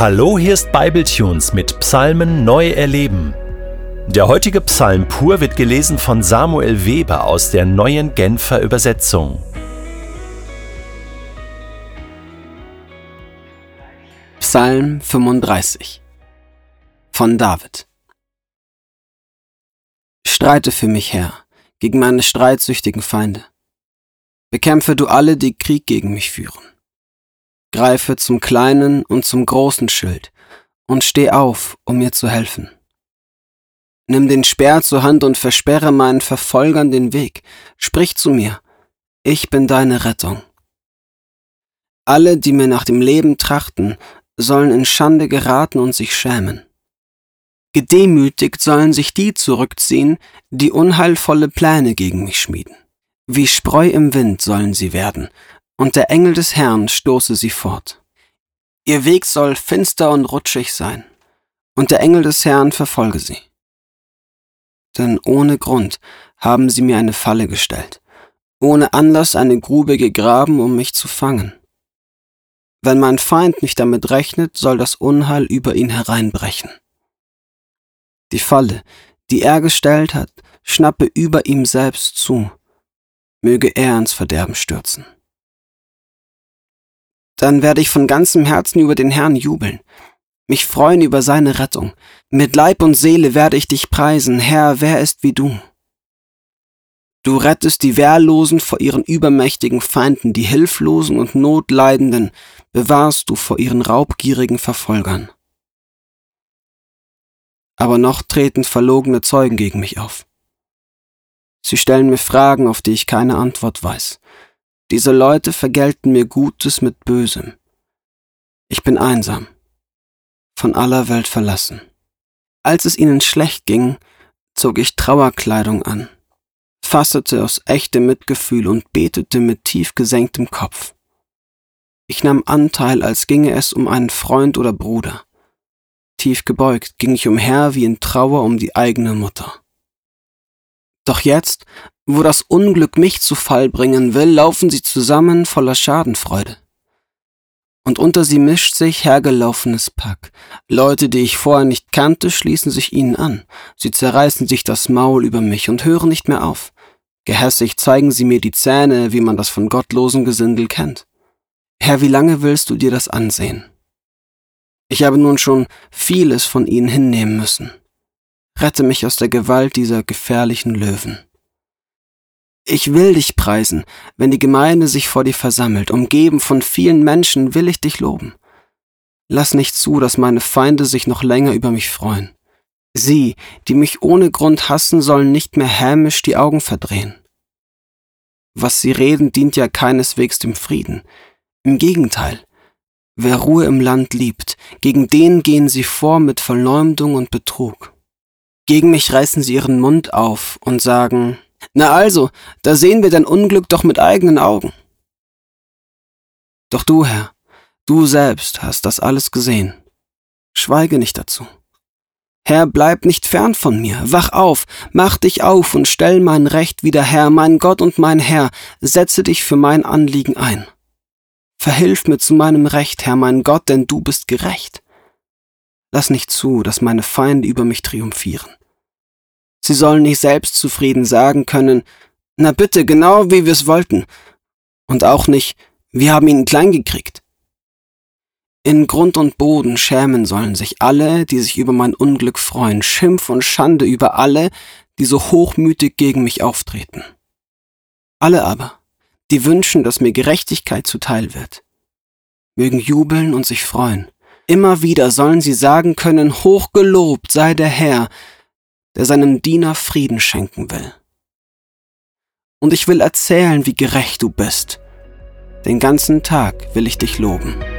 Hallo, hier ist BibelTunes mit Psalmen neu erleben. Der heutige Psalm pur wird gelesen von Samuel Weber aus der Neuen Genfer Übersetzung. Psalm 35 von David. Streite für mich, Herr, gegen meine streitsüchtigen Feinde. Bekämpfe du alle, die Krieg gegen mich führen. Greife zum kleinen und zum großen Schild und steh auf, um mir zu helfen. Nimm den Speer zur Hand und versperre meinen Verfolgern den Weg. Sprich zu mir, ich bin deine Rettung. Alle, die mir nach dem Leben trachten, sollen in Schande geraten und sich schämen. Gedemütigt sollen sich die zurückziehen, die unheilvolle Pläne gegen mich schmieden. Wie Spreu im Wind sollen sie werden, und der Engel des Herrn stoße sie fort. Ihr Weg soll finster und rutschig sein, und der Engel des Herrn verfolge sie. Denn ohne Grund haben sie mir eine Falle gestellt, ohne Anlass eine Grube gegraben, um mich zu fangen. Wenn mein Feind nicht damit rechnet, soll das Unheil über ihn hereinbrechen. Die Falle, die er gestellt hat, schnappe über ihm selbst zu, möge er ins Verderben stürzen. Dann werde ich von ganzem Herzen über den Herrn jubeln, mich freuen über seine Rettung. Mit Leib und Seele werde ich dich preisen, Herr, wer ist wie du? Du rettest die Wehrlosen vor ihren übermächtigen Feinden, die Hilflosen und Notleidenden bewahrst du vor ihren raubgierigen Verfolgern. Aber noch treten verlogene Zeugen gegen mich auf. Sie stellen mir Fragen, auf die ich keine Antwort weiß. Diese Leute vergelten mir Gutes mit Bösem. Ich bin einsam, von aller Welt verlassen. Als es ihnen schlecht ging, zog ich Trauerkleidung an, fastete aus echtem Mitgefühl und betete mit tief gesenktem Kopf. Ich nahm Anteil, als ginge es um einen Freund oder Bruder. Tief gebeugt ging ich umher wie in Trauer um die eigene Mutter. Doch jetzt, wo das Unglück mich zu Fall bringen will, laufen sie zusammen voller Schadenfreude. Und unter sie mischt sich hergelaufenes Pack. Leute, die ich vorher nicht kannte, schließen sich ihnen an. Sie zerreißen sich das Maul über mich und hören nicht mehr auf. Gehässig zeigen sie mir die Zähne, wie man das von gottlosem Gesindel kennt. Herr, wie lange willst du dir das ansehen? Ich habe nun schon vieles von ihnen hinnehmen müssen. Rette mich aus der Gewalt dieser gefährlichen Löwen. Ich will dich preisen, wenn die Gemeinde sich vor dir versammelt, umgeben von vielen Menschen will ich dich loben. Lass nicht zu, dass meine Feinde sich noch länger über mich freuen. Sie, die mich ohne Grund hassen, sollen nicht mehr hämisch die Augen verdrehen. Was sie reden, dient ja keineswegs dem Frieden. Im Gegenteil, wer Ruhe im Land liebt, gegen den gehen sie vor mit Verleumdung und Betrug. Gegen mich reißen sie ihren Mund auf und sagen: Na also, da sehen wir dein Unglück doch mit eigenen Augen. Doch du, Herr, du selbst hast das alles gesehen. Schweige nicht dazu. Herr, bleib nicht fern von mir. Wach auf, mach dich auf und stell mein Recht wieder her, mein Gott und mein Herr, setze dich für mein Anliegen ein. Verhilf mir zu meinem Recht, Herr, mein Gott, denn du bist gerecht. Lass nicht zu, dass meine Feinde über mich triumphieren. Sie sollen nicht selbstzufrieden sagen können, na bitte, genau wie wir es wollten. Und auch nicht, wir haben ihn klein gekriegt. In Grund und Boden schämen sollen sich alle, die sich über mein Unglück freuen, Schimpf und Schande über alle, die so hochmütig gegen mich auftreten. Alle aber, die wünschen, dass mir Gerechtigkeit zuteil wird, mögen jubeln und sich freuen. Immer wieder sollen sie sagen können, hochgelobt sei der Herr, der seinem Diener Frieden schenken will. Und ich will erzählen, wie gerecht du bist. Den ganzen Tag will ich dich loben.